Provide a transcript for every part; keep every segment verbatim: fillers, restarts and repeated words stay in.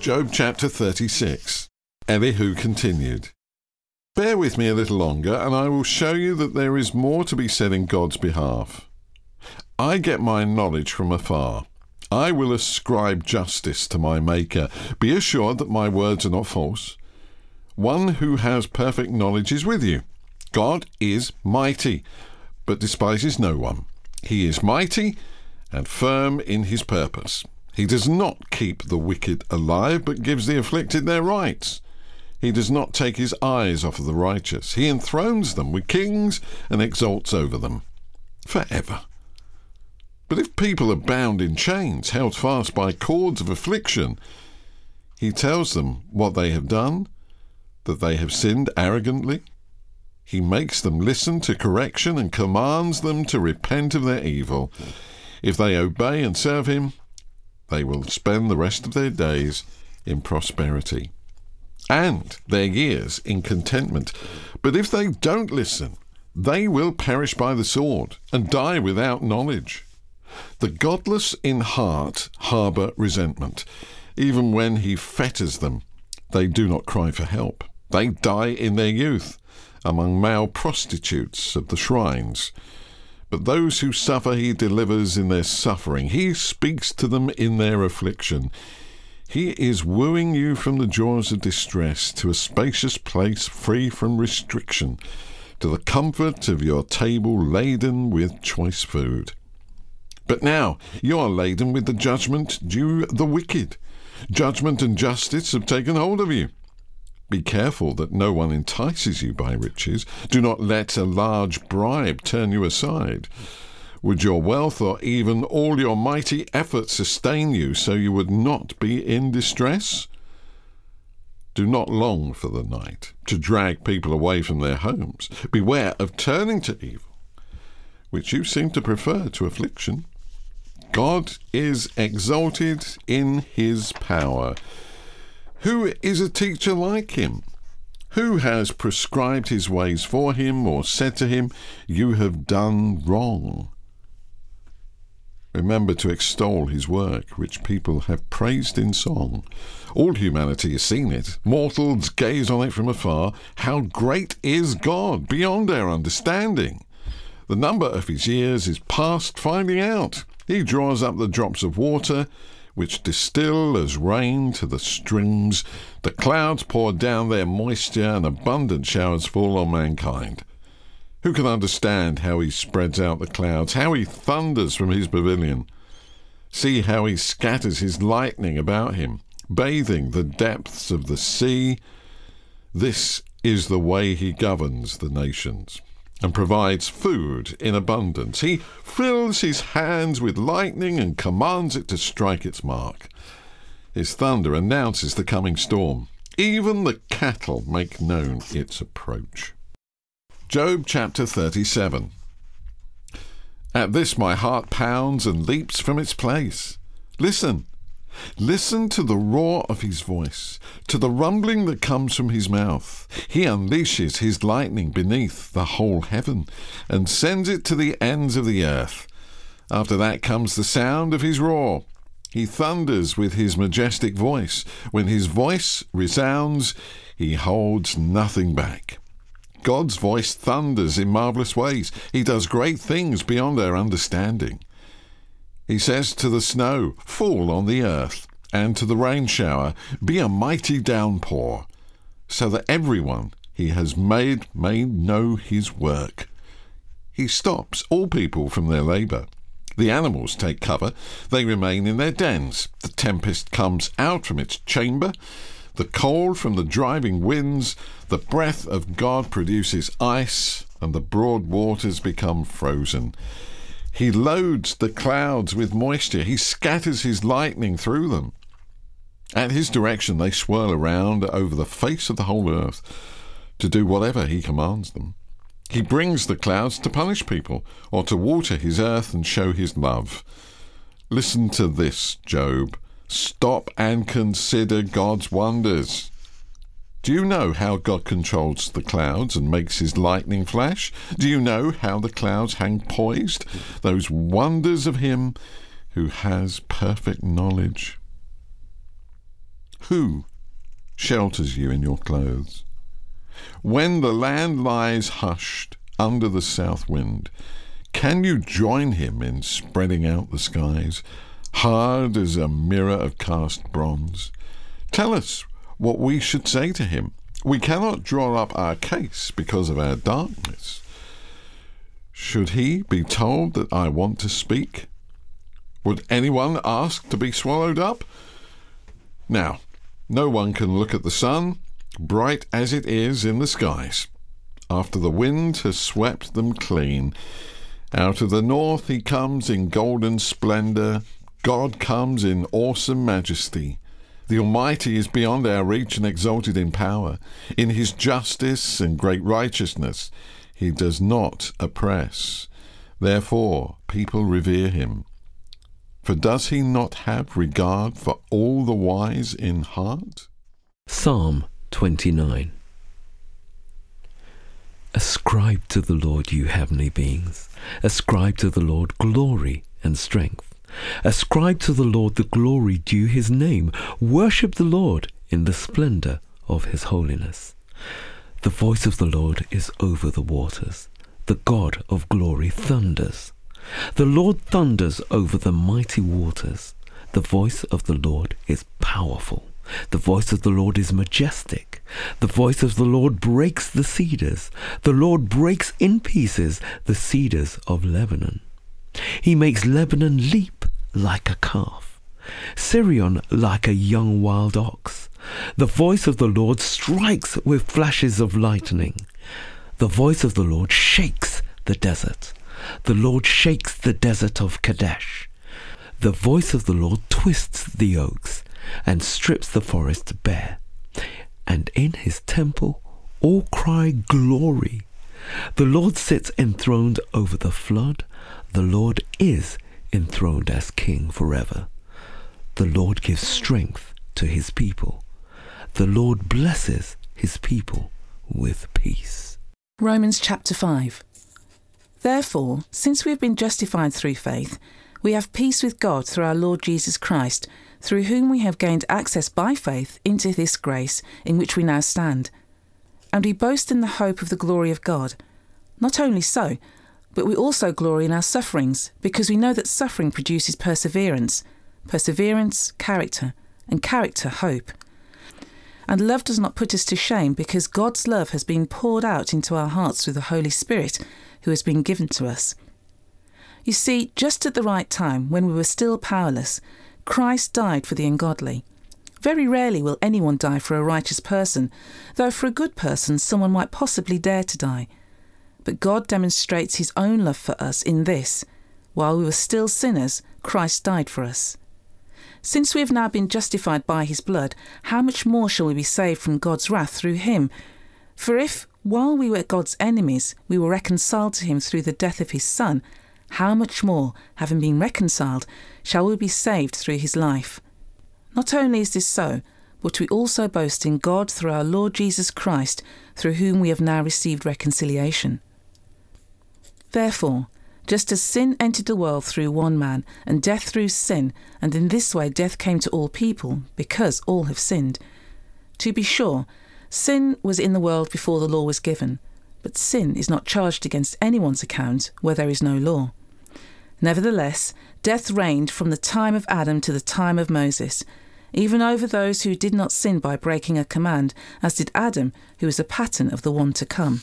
Job chapter thirty-six. Elihu continued, "Bear with me a little longer, and I will show you that there is more to be said in God's behalf. I get my knowledge from afar. I will ascribe justice to my Maker. Be assured that my words are not false. One who has perfect knowledge is with you. God is mighty, but despises no one. He is mighty and firm in his purpose. He does not keep the wicked alive, but gives the afflicted their rights. He does not take his eyes off of the righteous. He enthrones them with kings and exalts over them forever. But if people are bound in chains, held fast by cords of affliction, he tells them what they have done, that they have sinned arrogantly. He makes them listen to correction and commands them to repent of their evil. If they obey and serve him, they will spend the rest of their days in prosperity and their years in contentment. But if they don't listen, they will perish by the sword and die without knowledge. The godless in heart harbour resentment. Even when he fetters them, they do not cry for help. They die in their youth among male prostitutes of the shrines. But those who suffer he delivers in their suffering. He speaks to them in their affliction. He is wooing you from the jaws of distress to a spacious place free from restriction, to the comfort of your table laden with choice food. But now you are laden with the judgment due the wicked. Judgment and justice have taken hold of you. Be careful that no one entices you by riches. Do not let a large bribe turn you aside. Would your wealth or even all your mighty efforts sustain you so you would not be in distress? Do not long for the night to drag people away from their homes. Beware of turning to evil, which you seem to prefer to affliction. God is exalted in his power. Who is a teacher like him? Who has prescribed his ways for him or said to him, 'You have done wrong'? Remember to extol his work, which people have praised in song. All humanity has seen it. Mortals gaze on it from afar. How great is God, beyond our understanding! The number of his years is past finding out. He draws up the drops of water, which distill as rain to the streams. The clouds pour down their moisture, and abundant showers fall on mankind. Who can understand how he spreads out the clouds, how he thunders from his pavilion? See how he scatters his lightning about him, bathing the depths of the sea. This is the way he governs the nations, and provides food in abundance. He fills his hands with lightning and commands it to strike its mark. His thunder announces the coming storm. Even the cattle make known its approach." Job chapter thirty-seven. "At this my heart pounds and leaps from its place. Listen, listen to the roar of his voice, to the rumbling that comes from his mouth. He unleashes his lightning beneath the whole heaven and sends it to the ends of the earth. After that comes the sound of his roar. He thunders with his majestic voice. When his voice resounds, he holds nothing back. God's voice thunders in marvelous ways. He does great things beyond our understanding. He says to the snow, 'Fall on the earth,' and to the rain shower, 'Be a mighty downpour.' so that everyone he has made may know his work. He stops all people from their labour. The animals take cover. They remain in their dens. The tempest comes out from its chamber. The cold from the driving winds. The breath of God produces ice, and the broad waters become frozen. He loads the clouds with moisture. He scatters his lightning through them. At his direction they swirl around over the face of the whole earth to do whatever he commands them. He brings the clouds to punish people, or to water his earth and show his love. Listen to this, Job. Stop and consider God's wonders. Do you know how God controls the clouds and makes his lightning flash? Do you know how the clouds hang poised? Those wonders of him who has perfect knowledge. Who shelters you in your clothes? When the land lies hushed under the south wind, can you join him in spreading out the skies, hard as a mirror of cast bronze? Tell us what we should say to him. We cannot draw up our case because of our darkness. Should he be told that I want to speak? Would anyone ask to be swallowed up? Now, no one can look at the sun, bright as it is in the skies, after the wind has swept them clean. Out of the north he comes in golden splendour. God comes in awesome majesty. The Almighty is beyond our reach and exalted in power. In his justice and great righteousness he does not oppress. Therefore people revere him. For does he not have regard for all the wise in heart? Psalm twenty-nine. Ascribe to the Lord, you heavenly beings. Ascribe to the Lord glory and strength. Ascribe to the Lord the glory due his name. Worship the Lord in the splendor of his holiness. The voice of the Lord is over the waters. The God of glory thunders. The Lord thunders over the mighty waters. The voice of the Lord is powerful. The voice of the Lord is majestic. The voice of the Lord breaks the cedars. The Lord breaks in pieces the cedars of Lebanon. He makes Lebanon leap like a calf, Sirion like a young wild ox. The voice of the Lord strikes with flashes of lightning. The voice of the Lord shakes the desert. The Lord shakes the desert of Kadesh. The voice of the Lord twists the oaks and strips the forest bare. And in his temple all cry glory. The Lord sits enthroned over the flood. The Lord is enthroned as king forever. The Lord gives strength to his people. The Lord blesses his people with peace. Romans chapter five. Therefore, since we have been justified through faith, we have peace with God through our Lord Jesus Christ, through whom we have gained access by faith into this grace in which we now stand. And we boast in the hope of the glory of God. Not only so, but we also glory in our sufferings, because we know that suffering produces perseverance, perseverance, character, and character, hope. And love does not put us to shame, because God's love has been poured out into our hearts through the Holy Spirit, who has been given to us. You see, just at the right time, when we were still powerless, Christ died for the ungodly. Very rarely will anyone die for a righteous person, though for a good person someone might possibly dare to die. But God demonstrates his own love for us in this: while we were still sinners, Christ died for us. Since we have now been justified by his blood, how much more shall we be saved from God's wrath through him? For if, while we were God's enemies, we were reconciled to him through the death of his Son, how much more, having been reconciled, shall we be saved through his life? Not only is this so, but we also boast in God through our Lord Jesus Christ, through whom we have now received reconciliation. Therefore, just as sin entered the world through one man, and death through sin, and in this way death came to all people, because all have sinned. To be sure, sin was in the world before the law was given, but sin is not charged against anyone's account where there is no law. Nevertheless, death reigned from the time of Adam to the time of Moses, even over those who did not sin by breaking a command, as did Adam, who is a pattern of the one to come.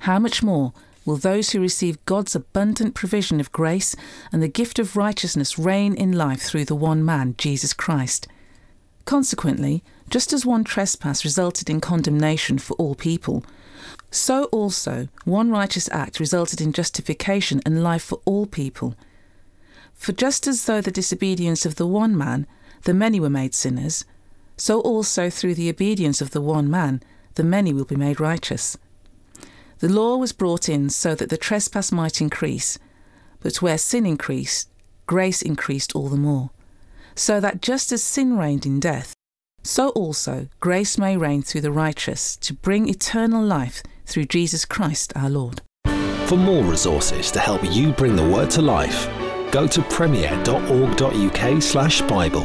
how much more will those who receive God's abundant provision of grace and the gift of righteousness reign in life through the one man, Jesus Christ? Consequently, just as one trespass resulted in condemnation for all people, so also one righteous act resulted in justification and life for all people. For just as through the disobedience of the one man, the many were made sinners, so also through the obedience of the one man, the many will be made righteous. The law was brought in so that the trespass might increase, but where sin increased, grace increased all the more, so that just as sin reigned in death, so also grace may reign through the righteous to bring eternal life through Jesus Christ our Lord. For more resources to help you bring the word to life, go to premier.org.uk slash Bible.